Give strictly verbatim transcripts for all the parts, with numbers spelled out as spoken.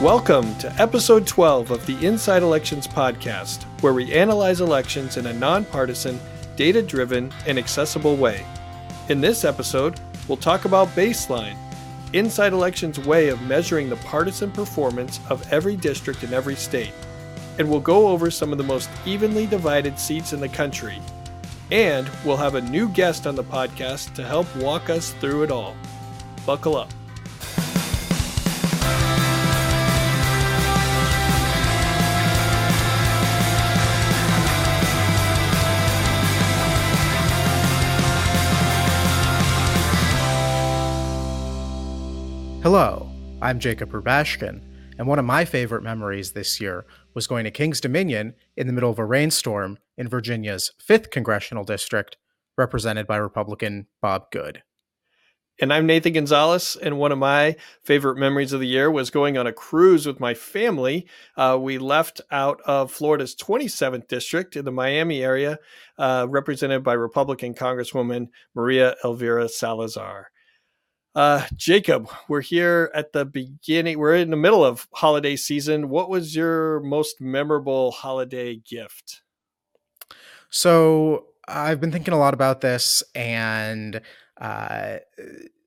Welcome to episode twelve of the Inside Elections podcast, where we analyze elections in a nonpartisan, data-driven, and accessible way. In this episode, we'll talk about baseline, Inside Elections' way of measuring the partisan performance of every district in every state, and we'll go over some of the most evenly divided seats in the country. And we'll have a new guest on the podcast to help walk us through it all. Buckle up. Hello, I'm Jacob Rubashkin, and one of my favorite memories this year was going to King's Dominion in the middle of a rainstorm in Virginia's fifth Congressional District, represented by Republican Bob Good. And I'm Nathan Gonzalez, and one of my favorite memories of the year was going on a cruise with my family. Uh, we left out of Florida's twenty-seventh District in the Miami area, uh, represented by Republican Congresswoman Maria Elvira Salazar. Uh, Jacob, we're here at the beginning. We're in the middle of holiday season. What was your most memorable holiday gift? So I've been thinking a lot about this, and uh,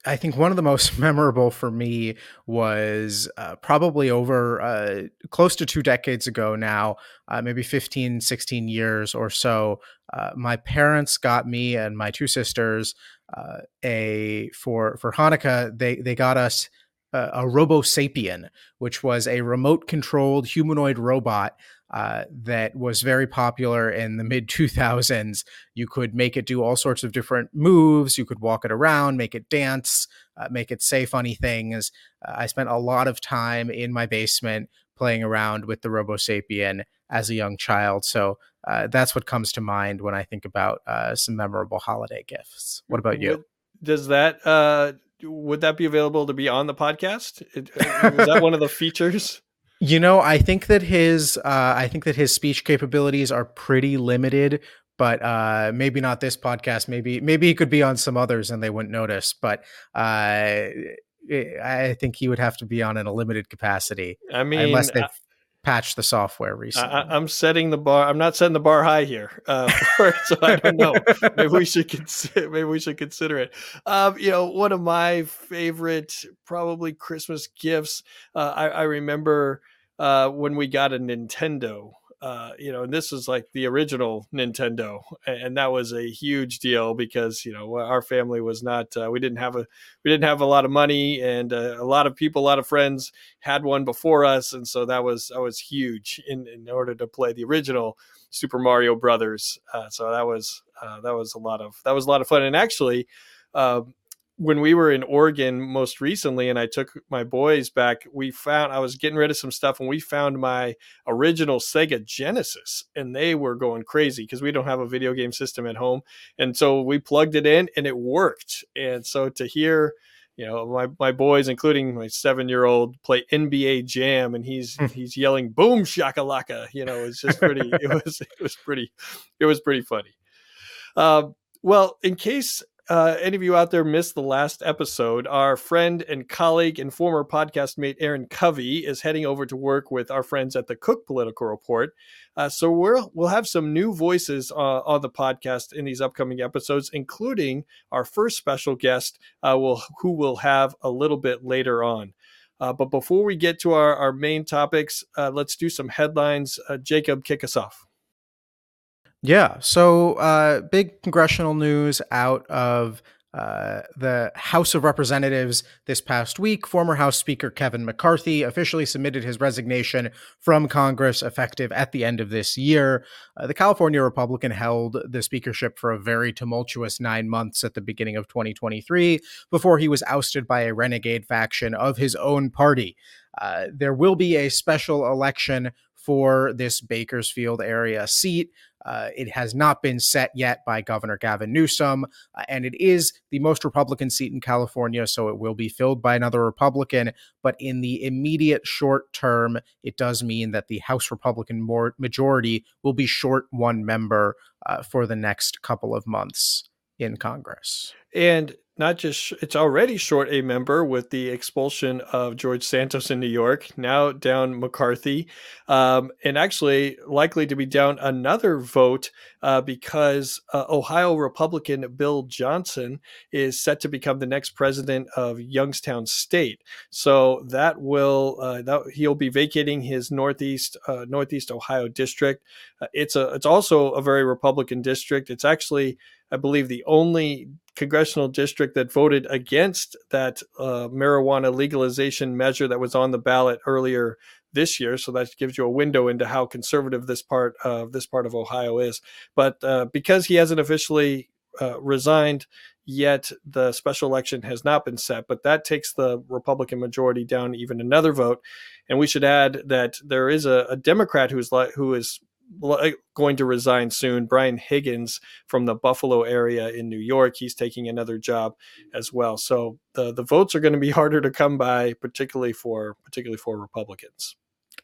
I think one of the most memorable for me was uh, probably over uh, close to two decades ago now, uh, maybe fifteen, sixteen years or so. Uh, my parents got me and my two sisters uh, a for for Hanukkah. They they got us a, a RoboSapien, which was a remote controlled humanoid robot uh, that was very popular in the mid two thousands. You could make it do all sorts of different moves. You could walk it around, make it dance, uh, make it say funny things. Uh, I spent a lot of time in my basement playing around with the RoboSapien as a young child. So uh, that's what comes to mind when I think about uh, some memorable holiday gifts. What about you? Does that, uh, would that be available to be on the podcast? Is that one of the features? You know, I think that his, uh, I think that his speech capabilities are pretty limited, but uh, maybe not this podcast. Maybe, maybe he could be on some others and they wouldn't notice, but uh, I think he would have to be on in a limited capacity. I mean, unless they patched the software recently. I, I'm setting the bar. I'm not setting the bar high here. Uh, for, so I don't know. Maybe we should consider, maybe we should consider it. Um, you know, one of my favorite, probably Christmas gifts. Uh, I, I remember uh, when we got a Nintendo, uh, you know, and this is like the original Nintendo. And that was a huge deal because, you know, our family was not, uh, we didn't have a, we didn't have a lot of money, and uh, a lot of people, a lot of friends had one before us. And so that was, that was huge in, in order to play the original Super Mario Brothers. Uh, so that was, uh, that was a lot of, that was a lot of fun. And actually, uh, when we were in Oregon most recently and I took my boys back, we found, I was getting rid of some stuff and we found my original Sega Genesis, and they were going crazy because we don't have a video game system at home. And so we plugged it in and it worked. And so to hear, you know, my, my boys, including my seven-year-old, play N B A Jam, and he's he's yelling boom shakalaka, you know, it's just pretty, it was, it was pretty, it was pretty funny. Uh, well, in case Uh, any of you out there missed the last episode, our friend and colleague and former podcast mate Aaron Covey is heading over to work with our friends at the Cook Political Report. Uh, so we'll, we'll have some new voices uh, on the podcast in these upcoming episodes, including our first special guest, uh, will, who we'll have a little bit later on. Uh, but before we get to our, our main topics, uh, let's do some headlines. Uh, Jacob, kick us off. Yeah, so uh, big congressional news out of uh, the House of Representatives this past week. Former House Speaker Kevin McCarthy officially submitted his resignation from Congress, effective at the end of this year. Uh, the California Republican held the speakership for a very tumultuous nine months at the beginning of twenty twenty-three before he was ousted by a renegade faction of his own party. Uh, there will be a special election for this Bakersfield area seat. Uh, it has not been set yet by Governor Gavin Newsom, uh, and it is the most Republican seat in California, so it will be filled by another Republican. But in the immediate short term, it does mean that the House Republican more- majority will be short one member uh, for the next couple of months in Congress. And not just it's already short a member with the expulsion of George Santos in New York, now down McCarthy, um, and actually likely to be down another vote uh, because uh, Ohio Republican Bill Johnson is set to become the next president of Youngstown State. So that will uh, that, he'll be vacating his northeast uh, northeast Ohio district. Uh, it's a it's also a very Republican district. It's actually, I believe, the only congressional district that voted against that uh, marijuana legalization measure that was on the ballot earlier this year. So that gives you a window into how conservative this part of this part of Ohio is. But uh, because he hasn't officially uh, resigned yet, the special election has not been set, but that takes the Republican majority down even another vote. And we should add that there is a, a Democrat who's li- who is going to resign soon, Brian Higgins from the Buffalo area in New York. He's taking another job as well. So the the votes are going to be harder to come by, particularly for particularly for Republicans.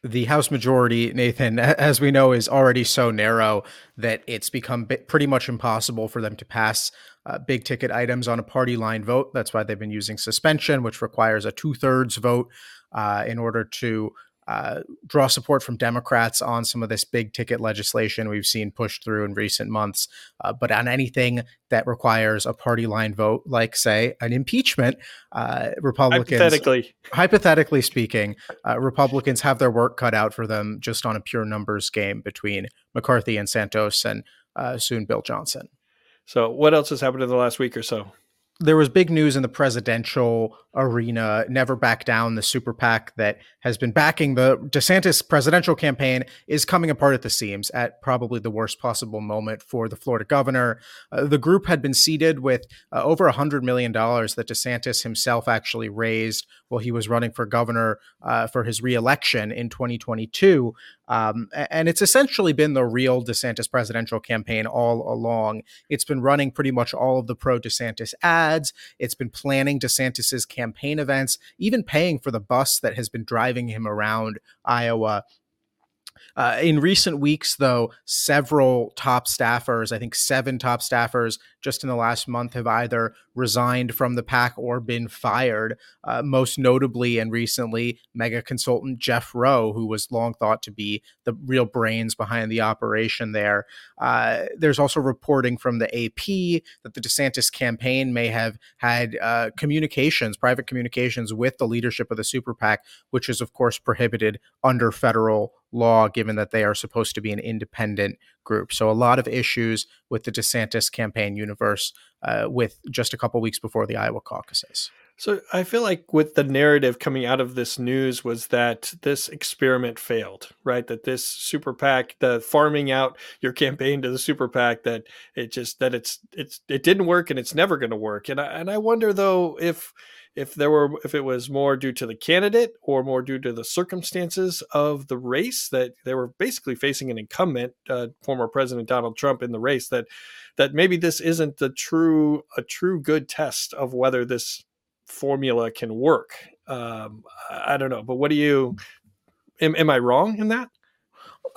The House majority, Nathan, as we know, is already so narrow that it's become pretty much impossible for them to pass uh, big ticket items on a party line vote. That's why they've been using suspension, which requires a two thirds vote uh, in order to Uh, draw support from Democrats on some of this big ticket legislation we've seen pushed through in recent months. Uh, but on anything that requires a party line vote, like, say, an impeachment, uh, Republicans, hypothetically, hypothetically speaking, uh, Republicans have their work cut out for them just on a pure numbers game between McCarthy and Santos and uh, soon Bill Johnson. So what else has happened in the last week or so? There was big news in the presidential arena. Never Back Down, the super PAC that has been backing the DeSantis presidential campaign, is coming apart at the seams at probably the worst possible moment for the Florida governor. Uh, the group had been seeded with uh, over one hundred million dollars that DeSantis himself actually raised while he was running for governor uh, for his reelection in twenty twenty-two. Um, and it's essentially been the real DeSantis presidential campaign all along. It's been running pretty much all of the pro-DeSantis ads. It's been planning DeSantis's campaign events, even paying for the bus that has been driving him around Iowa. Uh, in recent weeks, though, several top staffers, I think seven top staffers just in the last month, have either resigned from the PAC or been fired. Uh, most notably and recently, mega consultant Jeff Roe, who was long thought to be the real brains behind the operation there. Uh, there's also reporting from the A P that the DeSantis campaign may have had uh, communications, private communications with the leadership of the super PAC, which is, of course, prohibited under federal law, given that they are supposed to be an independent group. So a lot of issues with the DeSantis campaign universe uh, with just a couple weeks before the Iowa caucuses. So I feel like with the narrative coming out of this news was that this experiment failed, right? That this super PAC, the farming out your campaign to the super PAC, that it just, that it's, it's, it didn't work and it's never going to work. And I, and I wonder though, if, if there were, if it was more due to the candidate or more due to the circumstances of the race, that they were basically facing an incumbent, uh, former President Donald Trump in the race, that, that maybe this isn't the true, a true good test of whether this formula can work. Um, I don't know, but what do you, am, am I wrong in that?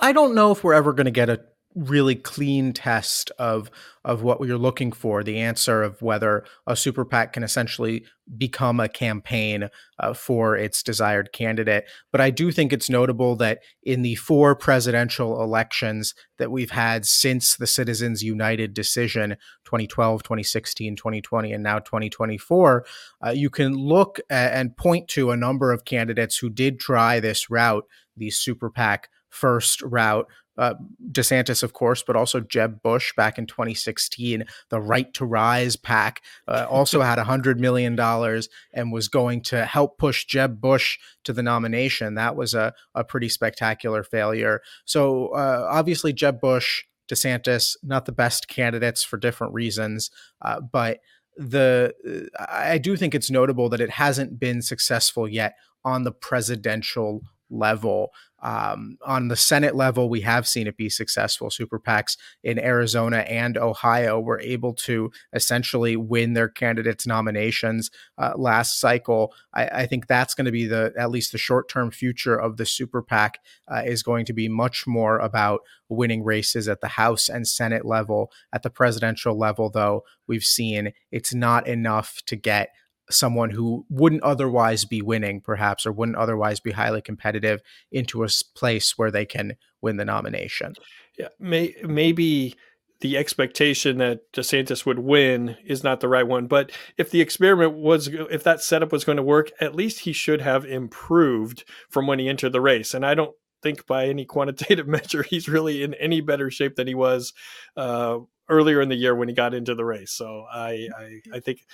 I don't know if we're ever going to get a really clean test of of what we are looking for, the answer of whether a super PAC can essentially become a campaign uh, for its desired candidate. But I do think it's notable that in the four presidential elections that we've had since the Citizens United decision, twenty twelve, twenty sixteen, twenty twenty, and now twenty twenty-four, uh, you can look at, and point to a number of candidates who did try this route, the super PAC first route. Uh, DeSantis, of course, but also Jeb Bush back in twenty sixteen, the Right to Rise PAC uh, also had one hundred million dollars and was going to help push Jeb Bush to the nomination. That was a, a pretty spectacular failure. So uh, obviously Jeb Bush, DeSantis, not the best candidates for different reasons, uh, but the uh, I do think it's notable that it hasn't been successful yet on the presidential level. Um, on the Senate level, we have seen it be successful. Super PACs in Arizona and Ohio were able to essentially win their candidates' nominations uh, last cycle. I, I think that's going to be the, at least the short-term future of the super PAC uh, is going to be much more about winning races at the House and Senate level. At the presidential level, though, we've seen it's not enough to get someone who wouldn't otherwise be winning, perhaps, or wouldn't otherwise be highly competitive into a place where they can win the nomination. Yeah, may, maybe the expectation that DeSantis would win is not the right one. But if the experiment was, if that setup was going to work, at least he should have improved from when he entered the race. And I don't think by any quantitative measure he's really in any better shape than he was uh, earlier in the year when he got into the race. So I I, I think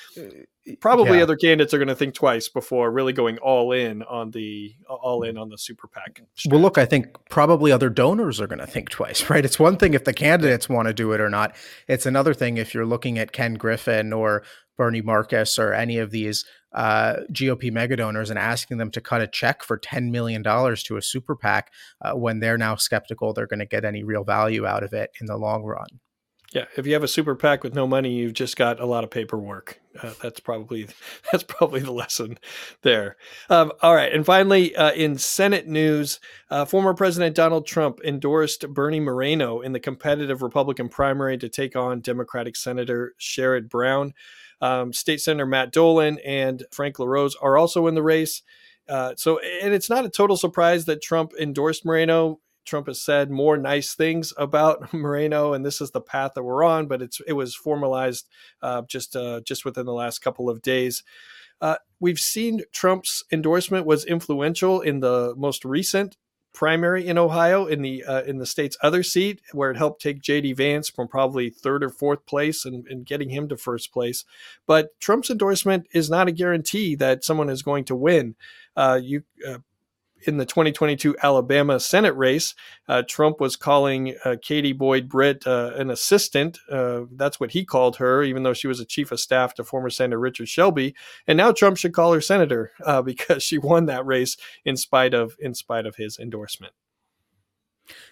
probably yeah. other candidates are going to think twice before really going all in on the all in on the super PAC. Well, look, I think probably other donors are going to think twice, right? It's one thing if the candidates want to do it or not. It's another thing if you're looking at Ken Griffin or Bernie Marcus or any of these uh, G O P mega donors and asking them to cut a check for ten million dollars to a super PAC uh, when they're now skeptical they're going to get any real value out of it in the long run. Yeah, if you have a super PAC with no money, you've just got a lot of paperwork. Uh, that's probably that's probably the lesson there. Um, all right, and finally, uh, in Senate news, uh, former President Donald Trump endorsed Bernie Moreno in the competitive Republican primary to take on Democratic Senator Sherrod Brown. Um, State Senator Matt Dolan and Frank LaRose are also in the race. Uh, so, and it's not a total surprise that Trump endorsed Moreno. Trump has said more nice things about Moreno, and this is the path that we're on. But it's it was formalized uh, just uh, just within the last couple of days. Uh, we've seen Trump's endorsement was influential in the most recent primary in Ohio, in the uh, in the state's other seat, where it helped take J D Vance from probably third or fourth place and, and getting him to first place. But Trump's endorsement is not a guarantee that someone is going to win. Uh, you. Uh, In the twenty twenty-two Alabama Senate race, uh, Trump was calling uh, Katie Boyd Britt uh, an assistant. Uh, that's what he called her, even though she was a chief of staff to former Senator Richard Shelby. And now Trump should call her senator uh, because she won that race in spite of in spite of his endorsement.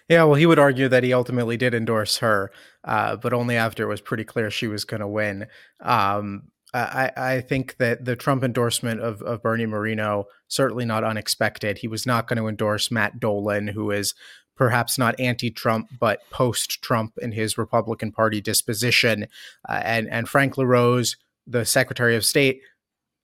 Yeah, well, he would argue that he ultimately did endorse her, uh, but only after it was pretty clear she was going to win. Um I, I think that the Trump endorsement of, of Bernie Moreno, certainly not unexpected. He was not going to endorse Matt Dolan, who is perhaps not anti-Trump, but post-Trump in his Republican Party disposition. Uh, and, and Frank LaRose, the Secretary of State,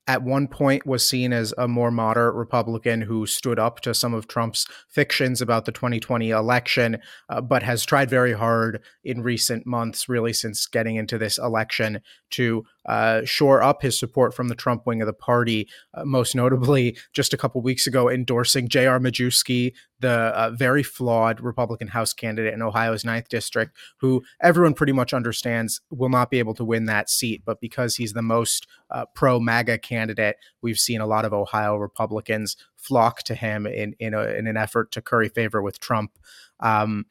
at one point was seen as a more moderate Republican who stood up to some of Trump's fictions about the twenty twenty election, uh, but has tried very hard in recent months, really since getting into this election, to uh, shore up his support from the Trump wing of the party, uh, most notably just a couple weeks ago endorsing J R Majewski, the uh, very flawed Republican House candidate in Ohio's ninth district, who everyone pretty much understands will not be able to win that seat. But because he's the most uh, pro-MAGA candidate, Candidate. We've seen a lot of Ohio Republicans flock to him in in, a, in an effort to curry favor with Trump. Um,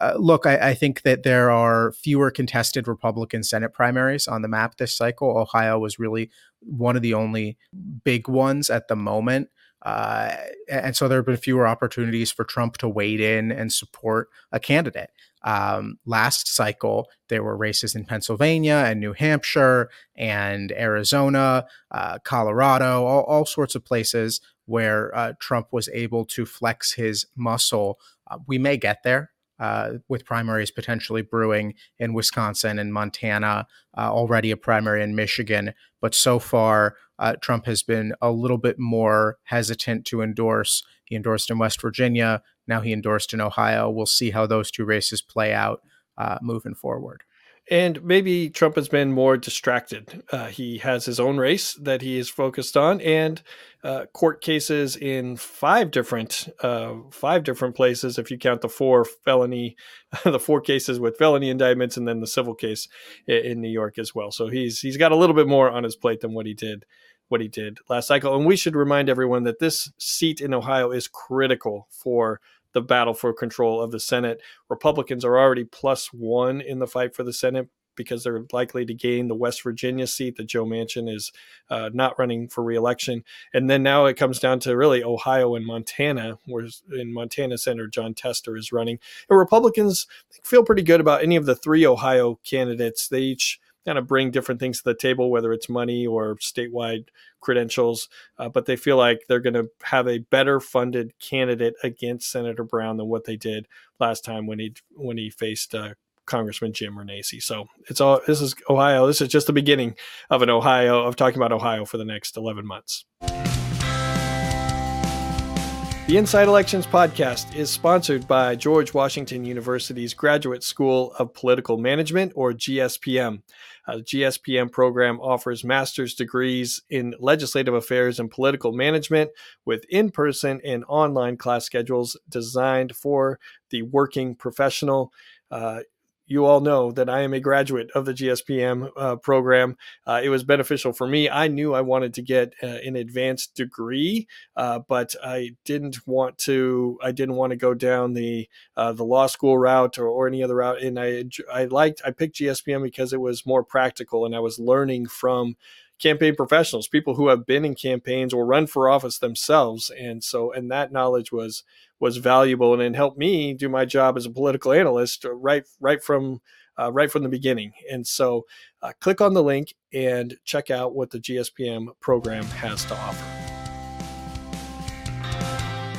uh, look, I, I think that there are fewer contested Republican Senate primaries on the map this cycle. Ohio was really one of the only big ones at the moment. Uh, and so there have been fewer opportunities for Trump to wade in and support a candidate. Um, last cycle, there were races in Pennsylvania and New Hampshire and Arizona, uh, Colorado, all, all sorts of places where uh, Trump was able to flex his muscle. Uh, we may get there uh, with primaries potentially brewing in Wisconsin and Montana, uh, already a primary in Michigan. But so far, uh, Trump has been a little bit more hesitant to endorse. He endorsed in West Virginia. Now he endorsed in Ohio. We'll see how those two races play out uh, moving forward. And maybe Trump has been more distracted. Uh, he has his own race that he is focused on, and uh, court cases in five different uh, five different places, if you count the four felony, the four cases with felony indictments, and then the civil case in New York as well. So he's he's got a little bit more on his plate than what he did. what he did last cycle. And we should remind everyone that this seat in Ohio is critical for the battle for control of the Senate. Republicans are already plus one in the fight for the Senate. because they're likely to gain the West Virginia seat that Joe Manchin is uh, not running for reelection. And then now it comes down to really Ohio and Montana, where in Montana Senator John Tester is running. And Republicans feel pretty good about any of the three Ohio candidates. They each kind of bring different things to the table, whether it's money or statewide credentials, uh, but they feel like they're going to have a better funded candidate against Senator Brown than what they did last time when he when he faced uh, Congressman Jim Renacci. So it's all this is Ohio. This is just the beginning of an Ohio of talking about Ohio for the next eleven months. The Inside Elections podcast is sponsored by George Washington University's Graduate School of Political Management, or G S P M. Uh, the G S P M program offers master's degrees in legislative affairs and political management with in-person and online class schedules designed for the working professional. Uh, You all know that I am a graduate of the G S P M uh, program. Uh, it was beneficial for me. I knew I wanted to get uh, an advanced degree, uh, but I didn't want to. I didn't want to go down the uh, the law school route or, or any other route. And I I liked I picked G S P M because it was more practical, and I was learning from campaign professionals, people who have been in campaigns or run for office themselves. And so, and that knowledge was was valuable, and it helped me do my job as a political analyst right right from uh, right from the beginning. And so uh, click on the link and check out what the G S P M program has to offer.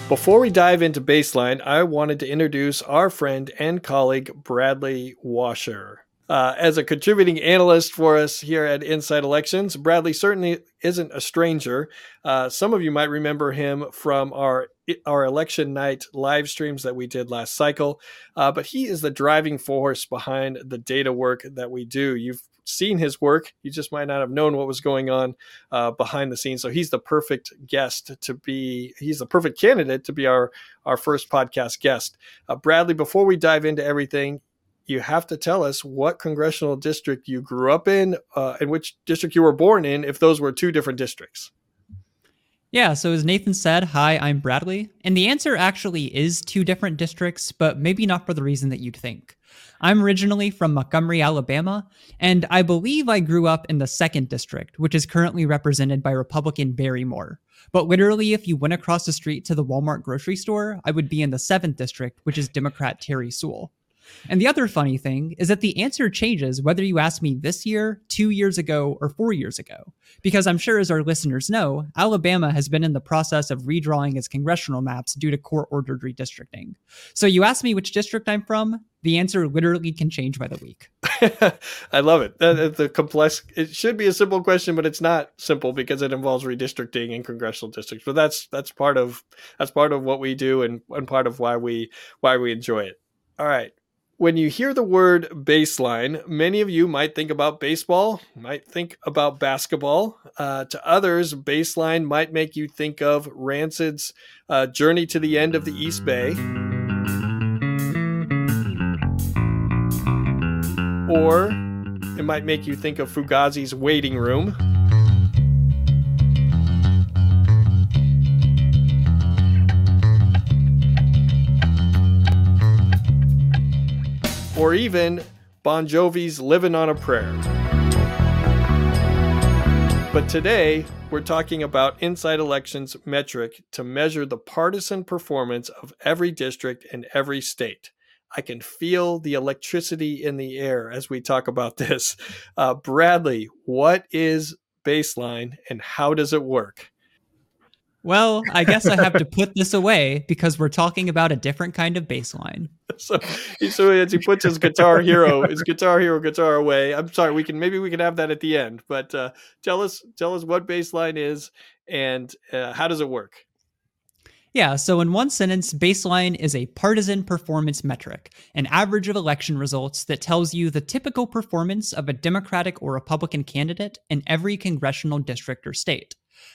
Before we dive into Baseline, I wanted to introduce our friend and colleague, Bradley Wascher. Uh, as a contributing analyst for us here at Inside Elections, Bradley certainly isn't a stranger. Uh, some of you might remember him from our our election night live streams that we did last cycle, uh, but he is the driving force behind the data work that we do. You've seen his work. You just might not have known what was going on uh, behind the scenes. So he's the perfect guest to be, he's the perfect candidate to be our, our first podcast guest. Uh, Bradley, before we dive into everything, you have to tell us what congressional district you grew up in uh, and which district you were born in, if those were two different districts. Yeah, so as Nathan said, hi, I'm Bradley. And the answer actually is two different districts, but maybe not for the reason that you'd think. I'm originally from Montgomery, Alabama, and I believe I grew up in the second district, which is currently represented by Republican Barry Moore. But literally, if you went across the street to the Walmart grocery store, I would be in the seventh district, which is Democrat Terry Sewell. And the other funny thing is that the answer changes whether you ask me this year, two years ago, or four years ago. Because I'm sure, as our listeners know, Alabama has been in the process of redrawing its congressional maps due to court-ordered redistricting. So you ask me which district I'm from, the answer literally can change by the week. I love it. The, the complex, it should be a simple question, but it's not simple because it involves redistricting in congressional districts. But that's that's part of that's part of what we do and, and part of why we why we enjoy it. All right. When you hear the word baseline, many of you might think about baseball, might think about basketball. Uh, to others, baseline might make you think of Rancid's uh, Journey to the End of the East Bay, or it might make you think of Fugazi's Waiting Room. Or even Bon Jovi's Living on a Prayer. But today, we're talking about Inside Elections metric to measure the partisan performance of every district and every state. I can feel the electricity in the air as we talk about this. Uh, Bradley, what is Baseline and how does it work? Well, I guess I have to put this away because we're talking about a different kind of baseline. So, so as he puts his guitar hero, his guitar hero guitar away. I'm sorry, we can maybe we can have that at the end. But uh, tell us, tell us what baseline is and uh, how does it work? Yeah, so in one sentence, baseline is a partisan performance metric, an average of election results that tells you the typical performance of a Democratic or Republican candidate in every congressional district or state.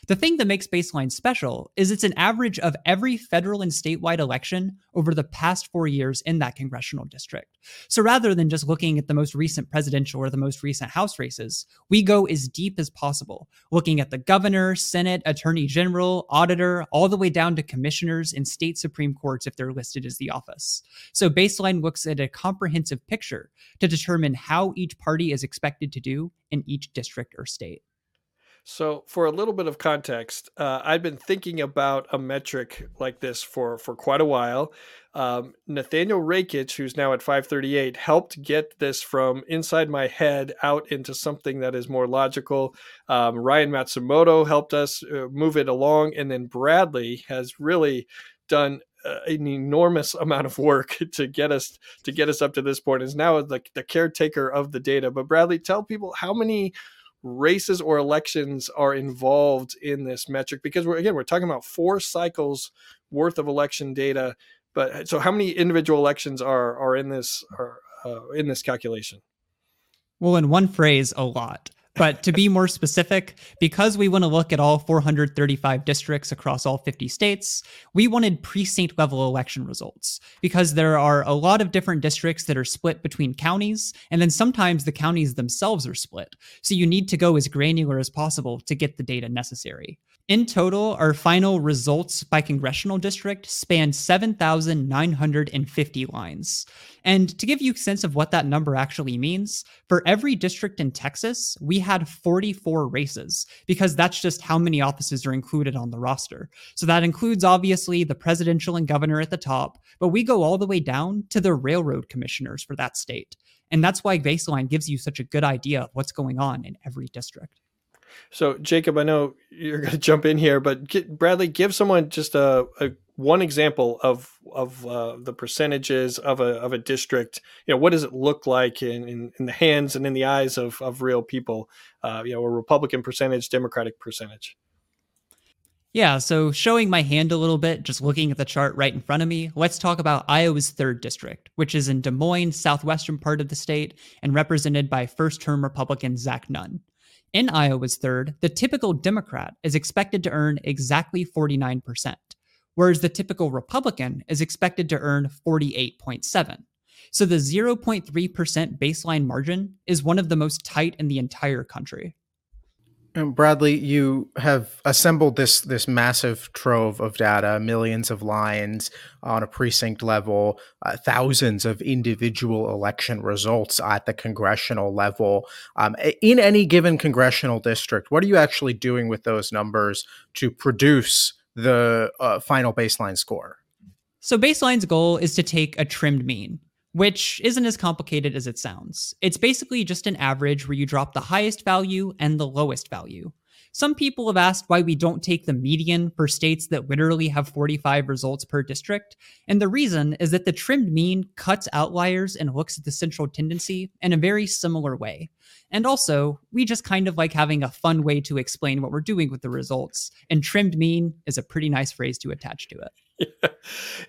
The thing that makes Baseline special is it's an average of every federal and statewide election over the past four years in that congressional district. So rather than just looking at the most recent presidential or the most recent House races, we go as deep as possible, looking at the governor, Senate, attorney general, auditor, all the way down to commissioners and state Supreme Courts if they're listed as the office. So Baseline looks at a comprehensive picture to determine how each party is expected to do in each district or state. So for a little bit of context, uh, I've been thinking about a metric like this for, for quite a while. Um, Nathaniel Rakich, who's now at five thirty-eight, helped get this from inside my head out into something that is more logical. Um, Ryan Matsumoto helped us uh, move it along. And then Bradley has really done uh, an enormous amount of work to get us to get us up to this point. Is now the, the caretaker of the data. But Bradley, tell people how many races or elections are involved in this metric, because we're again we're talking about four cycles worth of election data. But so how many individual elections are are in this are uh, in this calculation? Well, in one phrase, a lot. But to be more specific, because we want to look at all four hundred thirty-five districts across all fifty states, we wanted precinct level election results, because there are a lot of different districts that are split between counties, and then sometimes the counties themselves are split. So you need to go as granular as possible to get the data necessary. In total, our final results by congressional district spanned seven thousand nine hundred fifty lines. And to give you a sense of what that number actually means, for every district in Texas, we had forty-four races, because that's just how many offices are included on the roster. So that includes, obviously, the presidential and governor at the top, but we go all the way down to the railroad commissioners for that state. And that's why Baseline gives you such a good idea of what's going on in every district. So, Jacob, I know you're going to jump in here, but get, Bradley, give someone just a, a one example of of uh, the percentages of a of a district. You know, what does it look like in, in, in the hands and in the eyes of of real people? Uh, you know, a Republican percentage, Democratic percentage. Yeah, so showing my hand a little bit, just looking at the chart right in front of me, let's talk about Iowa's third district, which is in Des Moines, southwestern part of the state, and represented by first-term Republican Zach Nunn. In Iowa's third, the typical Democrat is expected to earn exactly forty-nine percent, whereas the typical Republican is expected to earn forty-eight point seven percent. So the zero point three percent baseline margin is one of the most tight in the entire country. And Bradley, you have assembled this this massive trove of data, millions of lines on a precinct level, uh, thousands of individual election results at the congressional level. Um, in any given congressional district, what are you actually doing with those numbers to produce the uh, final baseline score? So Baseline's goal is to take a trimmed mean, which isn't as complicated as it sounds. It's basically just an average where you drop the highest value and the lowest value. Some people have asked why we don't take the median for states that literally have forty-five results per district, and the reason is that the trimmed mean cuts outliers and looks at the central tendency in a very similar way. And also, we just kind of like having a fun way to explain what we're doing with the results, and trimmed mean is a pretty nice phrase to attach to it. Yeah.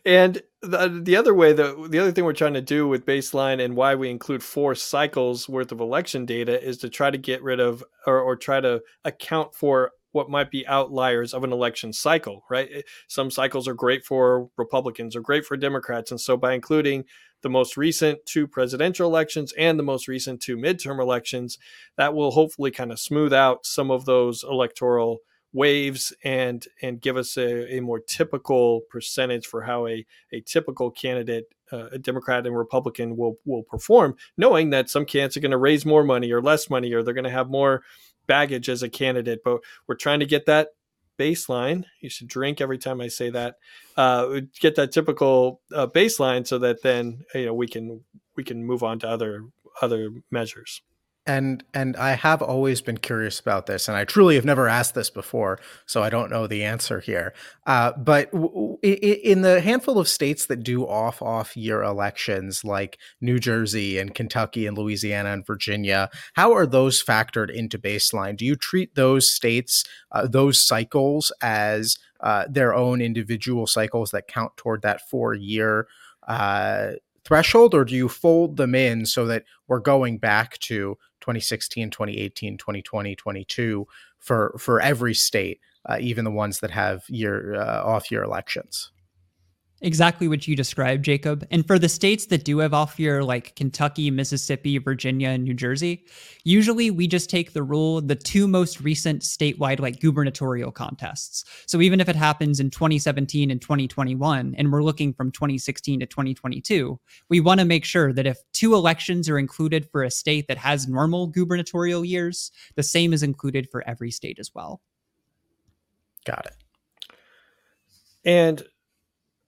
And the, the other way, the, the other thing we're trying to do with Baseline and why we include four cycles worth of election data is to try to get rid of or, or try to account for what might be outliers of an election cycle, right? Some cycles are great for Republicans or great for Democrats. And so by including the most recent two presidential elections and the most recent two midterm elections, that will hopefully kind of smooth out some of those electoral waves and and give us a, a more typical percentage for how a, a typical candidate, uh, a Democrat and Republican, will will perform, knowing that some candidates are going to raise more money or less money, or they're going to have more baggage as a candidate. But we're trying to get that baseline. You should drink every time I say that. Uh, get that typical uh, baseline, so that then you know we can we can move on to other other measures. And and I have always been curious about this, and I truly have never asked this before, so I don't know the answer here. Uh, but w- w- in the handful of states that do off-off-year elections, like New Jersey and Kentucky and Louisiana and Virginia, how are those factored into Baseline? Do you treat those states, uh, those cycles, as uh, their own individual cycles that count toward that four-year uh, threshold, or do you fold them in so that we're going back to twenty sixteen, twenty eighteen, twenty twenty, twenty-two for, for every state, uh, even the ones that have year uh, off-year elections? Exactly what you described, Jacob. And for the states that do have off year, like Kentucky, Mississippi, Virginia, and New Jersey, usually we just take the rule, the two most recent statewide, like gubernatorial contests. So even if it happens in twenty seventeen and twenty twenty-one, and we're looking from twenty sixteen to twenty twenty-two, we want to make sure that if two elections are included for a state that has normal gubernatorial years, the same is included for every state as well. Got it. And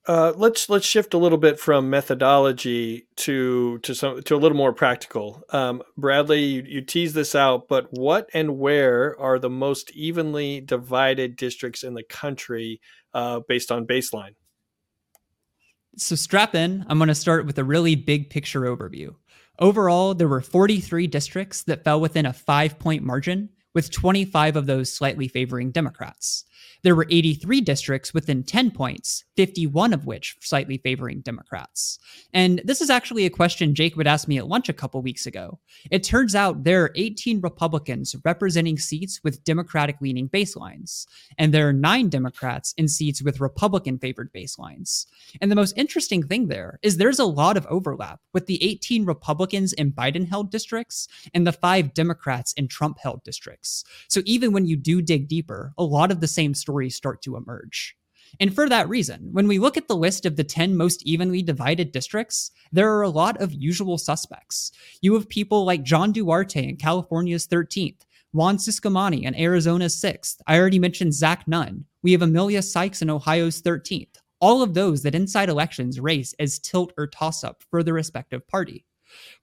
Uh, let's let's shift a little bit from methodology to to some to a little more practical. Um, Bradley, you, you tease this out, but what and where are the most evenly divided districts in the country uh, based on baseline? So strap in. I'm going to start with a really big picture overview. Overall, there were forty-three districts that fell within a five-point margin, with twenty-five of those slightly favoring Democrats. There were eighty-three districts within ten points, fifty-one of which slightly favoring Democrats. And this is actually a question Jake would ask me at lunch a couple weeks ago. It turns out there are eighteen Republicans representing seats with Democratic-leaning baselines, and there are nine Democrats in seats with Republican-favored baselines. And the most interesting thing there is there's a lot of overlap with the eighteen Republicans in Biden-held districts and the five Democrats in Trump-held districts. So even when you do dig deeper, a lot of the same stories start to emerge. And for that reason, when we look at the list of the ten most evenly divided districts, there are a lot of usual suspects. You have people like John Duarte in California's thirteenth, Juan Siscomani in Arizona's sixth. I already mentioned Zach Nunn. We have Amelia Sykes in Ohio's thirteenth. All of those that Inside Elections race as tilt or toss-up for the respective party.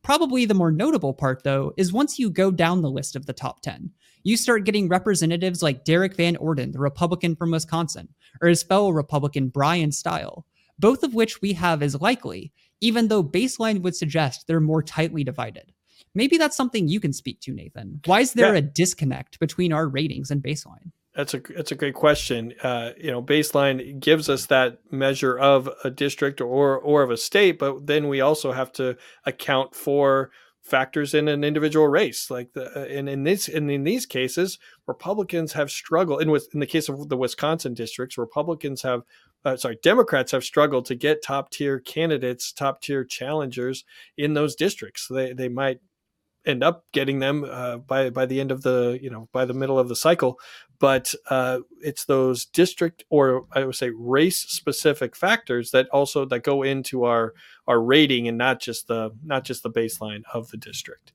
Probably the more notable part, though, is once you go down the list of the top ten, you start getting representatives like Derek Van Orden, the Republican from Wisconsin, or his fellow Republican Brian Stile, both of which we have as likely, even though baseline would suggest they're more tightly divided. Maybe that's something you can speak to, Nathan. Why is there yeah. a disconnect between our ratings and baseline? That's a that's a great question. Uh, you know, baseline gives us that measure of a district or or of a state, but then we also have to account for factors in an individual race. Like the and in this and in these cases, Republicans have struggled. In with in the case of the Wisconsin districts, Republicans have uh, sorry, Democrats have struggled to get top tier candidates, top tier challengers in those districts. They they might end up getting them uh, by by the end of the you know by the middle of the cycle. But uh, it's those district or I would say race specific factors that also that go into our our rating and not just the not just the baseline of the district.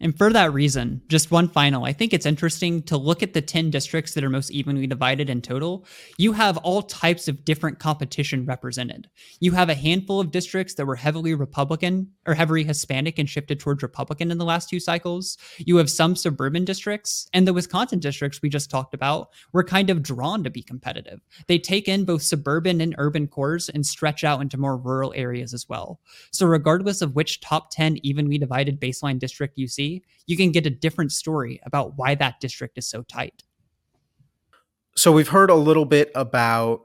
And for that reason, just one final, I think it's interesting to look at the ten districts that are most evenly divided in total. You have all types of different competition represented. You have a handful of districts that were heavily Republican or heavily Hispanic and shifted towards Republican in the last two cycles. You have some suburban districts, and the Wisconsin districts we just talked about were kind of drawn to be competitive. They take in both suburban and urban cores and stretch out into more rural areas as well. So regardless of which top ten evenly divided baseline district you see, you can get a different story about why that district is so tight. So we've heard a little bit about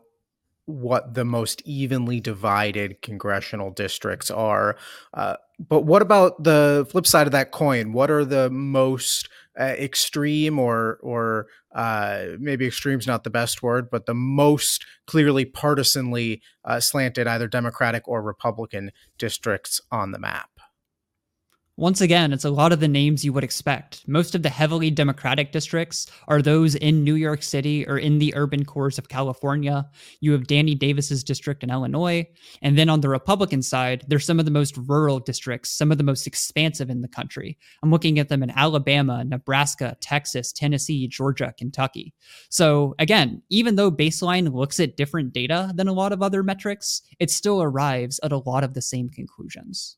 what the most evenly divided congressional districts are. Uh, but what about the flip side of that coin? What are the most uh, extreme or, or uh, maybe extreme is not the best word, but the most clearly partisanly uh, slanted, either Democratic or Republican districts on the map? Once again, it's a lot of the names you would expect. Most of the heavily Democratic districts are those in New York City or in the urban cores of California. You have Danny Davis's district in Illinois. And then on the Republican side, there's some of the most rural districts, some of the most expansive in the country. I'm looking at them in Alabama, Nebraska, Texas, Tennessee, Georgia, Kentucky. So again, even though baseline looks at different data than a lot of other metrics, it still arrives at a lot of the same conclusions.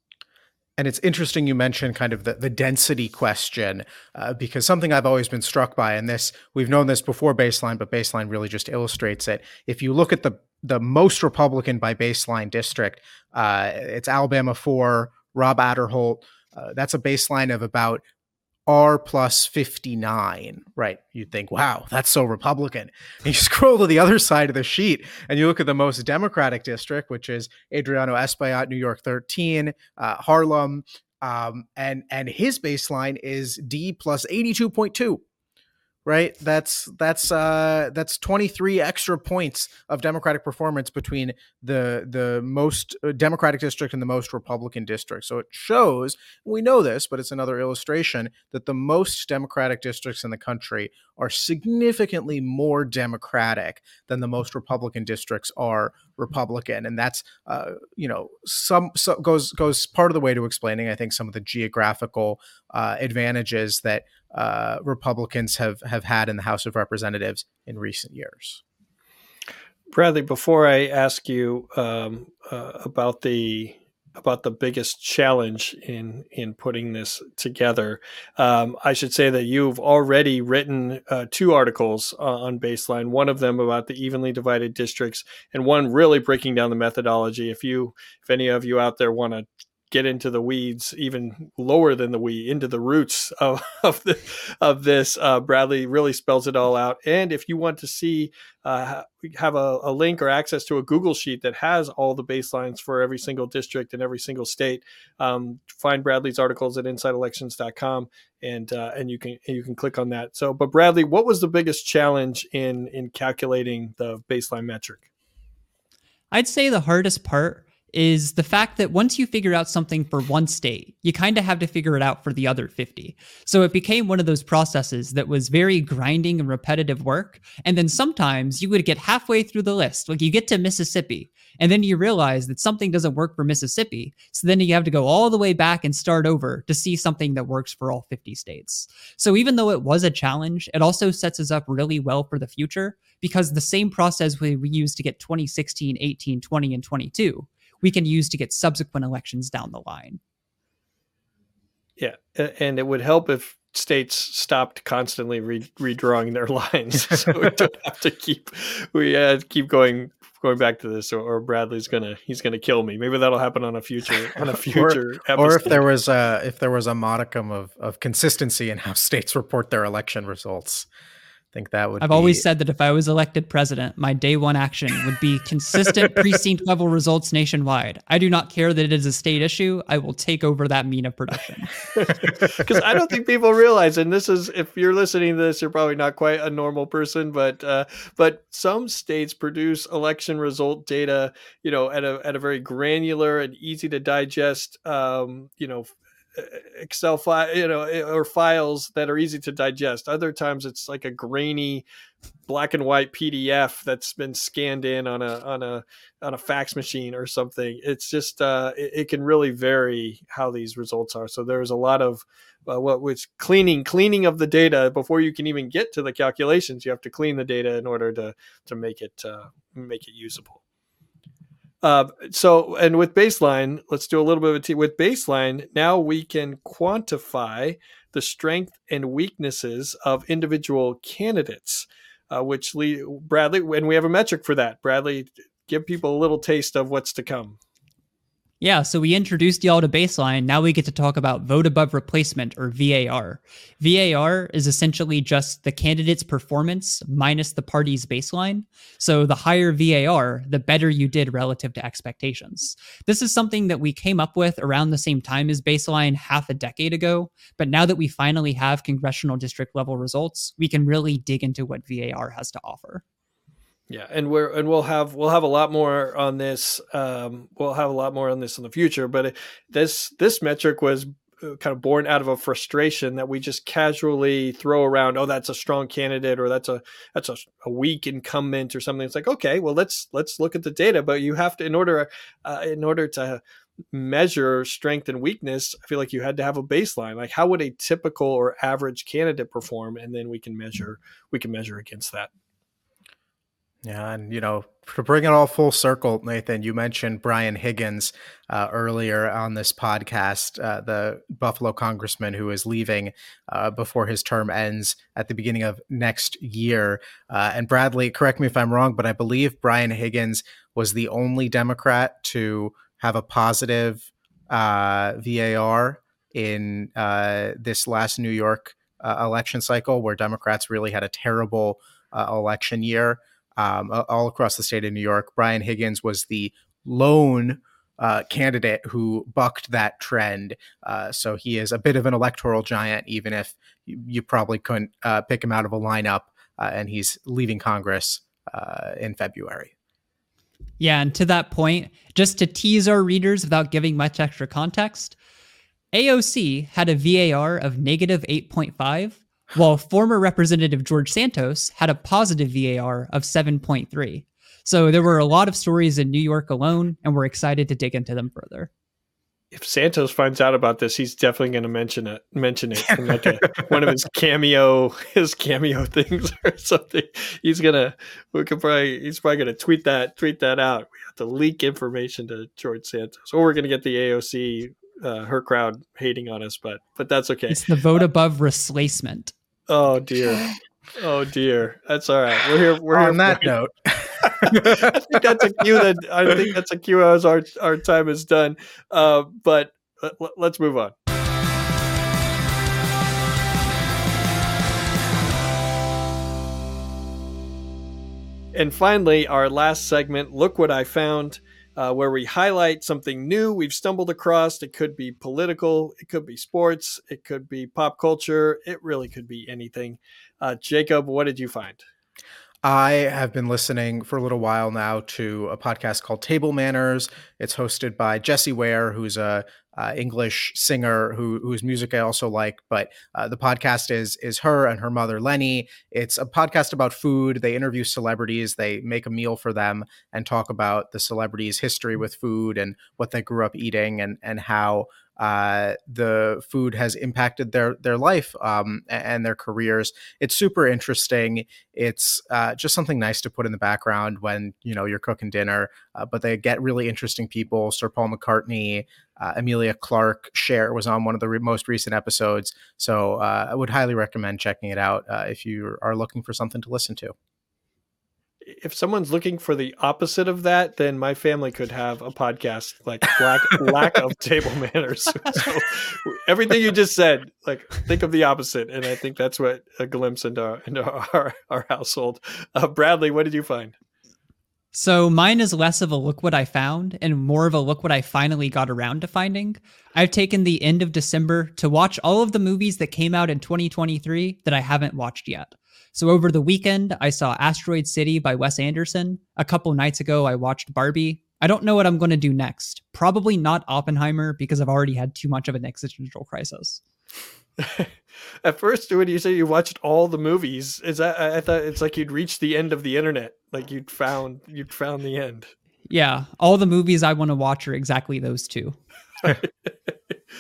And it's interesting you mentioned kind of the, the density question, uh, because something I've always been struck by, and this we've known this before baseline, but baseline really just illustrates it. If you look at the the most Republican by baseline district, uh, it's Alabama four, Rob Adderholt. Uh, that's a baseline of about R plus fifty-nine, right? You'd think, wow, that's so Republican. And you scroll to the other side of the sheet and you look at the most Democratic district, which is Adriano Espaillat, New York thirteen, uh, Harlem, um, and and his baseline is D plus eighty-two point two, right? That's that's uh, that's twenty-three extra points of Democratic performance between the the most Democratic district and the most Republican district. So it shows, we know this, but it's another illustration that the most Democratic districts in the country are significantly more Democratic than the most Republican districts are Republican. And that's, uh, you know, some so goes goes part of the way to explaining, I think, some of the geographical uh, advantages that uh, Republicans have have had in the House of Representatives in recent years. Bradley, before I ask you um, uh, about the about the biggest challenge in in putting this together, um, I should say that you've already written uh, two articles uh, on Baseline. One of them about the evenly divided districts, and one really breaking down the methodology. If you, if any of you out there want to get into the weeds, even lower than the we, into the roots of of, the, of this. Uh, Bradley really spells it all out. And if you want to see, uh, have a, a link or access to a Google sheet that has all the baselines for every single district and every single state, um, find Bradley's articles at inside elections dot com, and uh, and you can you can click on that. So, but Bradley, what was the biggest challenge in in calculating the baseline metric? I'd say the hardest part is the fact that once you figure out something for one state, you kind of have to figure it out for the other fifty. So it became one of those processes that was very grinding and repetitive work. And then sometimes you would get halfway through the list, like you get to Mississippi, and then you realize that something doesn't work for Mississippi. So then you have to go all the way back and start over to see something that works for all fifty states. So even though it was a challenge, it also sets us up really well for the future, because the same process we used to get twenty sixteen, eighteen, twenty, and twenty-two, we can use to get subsequent elections down the line. Yeah, and it would help if states stopped constantly re- redrawing their lines, so we don't have to keep we uh, keep going going back to this, or, or Bradley's gonna he's gonna kill me. Maybe that'll happen on a future on a future or, episode. Or if there was a if there was a modicum of of consistency in how states report their election results. I think that would I've be... always said that if I was elected president, my day one action would be consistent precinct level results nationwide. I do not care that it is a state issue. I will take over that mean of production. Because I don't think people realize, and this is, if you're listening to this, you're probably not quite a normal person, but uh, but some states produce election result data, you know, at a at a very granular and easy to digest, um, you know, Excel file, you know, or files that are easy to digest. Other times it's like a grainy black and white P D F that's been scanned in on a, on a, on a fax machine or something. It's just, uh, it, it can really vary how these results are. So there's a lot of uh, what was cleaning, cleaning of the data before you can even get to the calculations. You have to clean the data in order to, to make it, uh, make it usable. Uh, so, and with Baseline, let's do a little bit of a t- with Baseline. Now we can quantify the strength and weaknesses of individual candidates, uh, which lead Bradley, and we have a metric for that. Bradley, give people a little taste of what's to come. Yeah, so we introduced y'all to Baseline. Now we get to talk about vote above replacement, or V A R. V A R is essentially just the candidate's performance minus the party's baseline. So the higher V A R, the better you did relative to expectations. This is something that we came up with around the same time as Baseline half a decade ago. But now that we finally have congressional district level results, we can really dig into what V A R has to offer. Yeah, and we're and we'll have we'll have a lot more on this. Um, we'll have a lot more on this in the future. But this this metric was kind of born out of a frustration that we just casually throw around. Oh, that's a strong candidate, or that's a that's a, a weak incumbent, or something. It's like, okay, well let's let's look at the data. But you have to in order uh, in order to measure strength and weakness, I feel like you had to have a baseline. Like, how would a typical or average candidate perform, and then we can measure we can measure against that. Yeah. And, you know, to bring it all full circle, Nathan, you mentioned Brian Higgins uh, earlier on this podcast, uh, the Buffalo congressman who is leaving uh, before his term ends at the beginning of next year. Uh, and Bradley, correct me if I'm wrong, but I believe Brian Higgins was the only Democrat to have a positive uh, V A R in uh, this last New York uh, election cycle, where Democrats really had a terrible uh, election year um, all across the state of New York. Brian Higgins was the lone uh, candidate who bucked that trend. Uh, so he is a bit of an electoral giant, even if you, you probably couldn't uh, pick him out of a lineup. Uh, and he's leaving Congress uh, in February. Yeah, and to that point, just to tease our readers without giving much extra context, A O C had a V A R of negative eight point five, while former Representative George Santos had a positive V A R of seven point three. So there were a lot of stories in New York alone, and we're excited to dig into them further. If Santos finds out about this, he's definitely going to mention it. Mention it in like a, one of his cameo, his cameo things or something. He's gonna. We could probably. He's probably going to tweet that. Tweet that out. We have to leak information to George Santos, or we're going to get the A O C, uh, her crowd hating on us. But but that's okay. It's the vote uh, above replacement. Oh dear. Oh dear. That's all right. We're here. We're on here that note. I think that's a cue that I think that's a cue as our our time is done. Uh, but l- let's move on. And finally, our last segment, Look What I Found, uh, where we highlight something new we've stumbled across. It could be political, it could be sports, it could be pop culture, it really could be anything. Uh, Jacob, what did you find? I have been listening for a little while now to a podcast called Table Manners. It's hosted by Jesse Ware, who's a uh, English singer who, whose music I also like. But uh, the podcast is is her and her mother, Lenny. It's a podcast about food. They interview celebrities. They make a meal for them and talk about the celebrities' history with food and what they grew up eating and and how uh, the food has impacted their, their life, um, and their careers. It's super interesting. It's, uh, just something nice to put in the background when, you know, you're cooking dinner, uh, but they get really interesting people. Sir Paul McCartney, uh, Emilia Clarke, Cher was on one of the re- most recent episodes. So, uh, I would highly recommend checking it out, uh, if you are looking for something to listen to. If someone's looking for the opposite of that, then my family could have a podcast like Black Lack of Table Manners. So everything you just said, like, think of the opposite. And I think that's what a glimpse into our, into our, our household. Uh, Bradley, what did you find? So mine is less of a look what I found and more of a look what I finally got around to finding. I've taken the end of December to watch all of the movies that came out in twenty twenty-three that I haven't watched yet. So over the weekend, I saw Asteroid City by Wes Anderson. A couple nights ago, I watched Barbie. I don't know what I'm going to do next. Probably not Oppenheimer, because I've already had too much of an existential crisis. At first, when you say you watched all the movies, is that, I thought it's like you'd reached the end of the internet, like you'd found you'd found the end. Yeah, all the movies I want to watch are exactly those two. But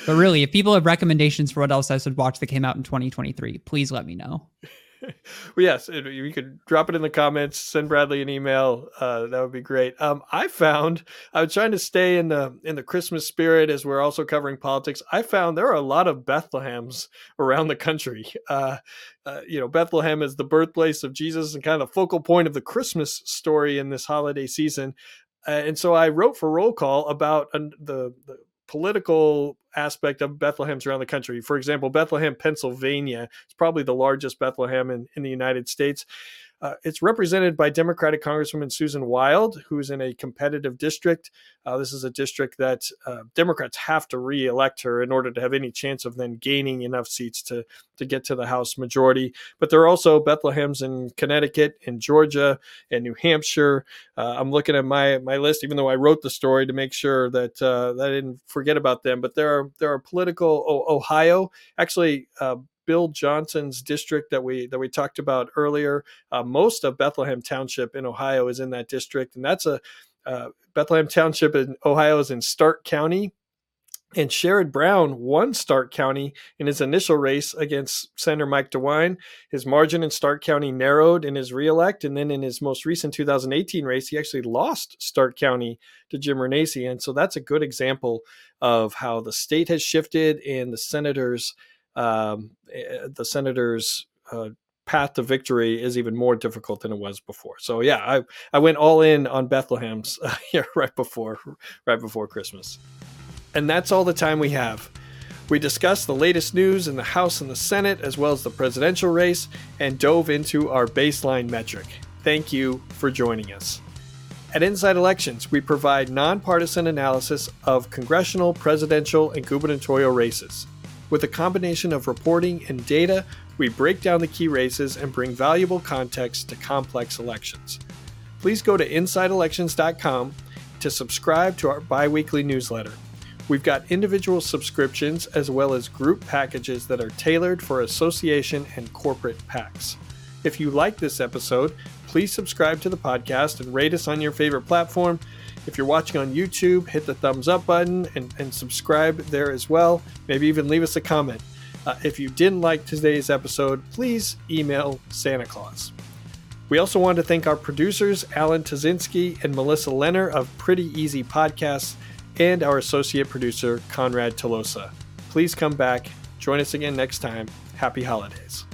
really, if people have recommendations for what else I should watch that came out in twenty twenty-three, please let me know. Well, yes, you could drop it in the comments, send Bradley an email. Uh, that would be great. Um, I found, I was trying to stay in the in the Christmas spirit as we're also covering politics. I found there are a lot of Bethlehems around the country. Uh, uh, you know, Bethlehem is the birthplace of Jesus and kind of the focal point of the Christmas story in this holiday season. Uh, and so I wrote for Roll Call about uh, the, the political aspect of Bethlehems around the country. For example, Bethlehem, Pennsylvania, is probably the largest Bethlehem in, in the United States. Uh, it's represented by Democratic Congresswoman Susan Wild, who is in a competitive district. Uh, this is a district that uh, Democrats have to re-elect her in order to have any chance of then gaining enough seats to, to get to the House majority. But there are also Bethlehems in Connecticut and Georgia and New Hampshire. Uh, I'm looking at my my list, even though I wrote the story to make sure that, uh, that I didn't forget about them. But there are there are political oh, Ohio, actually. Uh, Bill Johnson's district that we that we talked about earlier. Uh, most of Bethlehem Township in Ohio is in that district, and that's a uh, Bethlehem Township in Ohio is in Stark County. And Sherrod Brown won Stark County in his initial race against Senator Mike DeWine. His margin in Stark County narrowed in his reelect. And then in his most recent two thousand eighteen race, he actually lost Stark County to Jim Renacci. And so that's a good example of how the state has shifted and the senators Um, the senator's uh, path to victory is even more difficult than it was before. So yeah, I, I went all in on Bethlehem's uh, yeah, right before right before Christmas. And that's all the time we have. We discussed the latest news in the House and the Senate, as well as the presidential race, and dove into our baseline metric. Thank you for joining us. At Inside Elections, we provide nonpartisan analysis of congressional, presidential, and gubernatorial races. With a combination of reporting and data, we break down the key races and bring valuable context to complex elections. Please go to inside elections dot com to subscribe to our bi-weekly newsletter. We've got individual subscriptions as well as group packages that are tailored for association and corporate PACs. If you like this episode, please subscribe to the podcast and rate us on your favorite platform. If you're watching on YouTube, hit the thumbs up button and, and subscribe there as well. Maybe even leave us a comment. Uh, if you didn't like today's episode, please email Santa Claus. We also want to thank our producers, Alan Tazinski and Melissa Lenner of Pretty Easy Podcasts, and our associate producer, Conrad Tolosa. Please come back. Join us again next time. Happy holidays.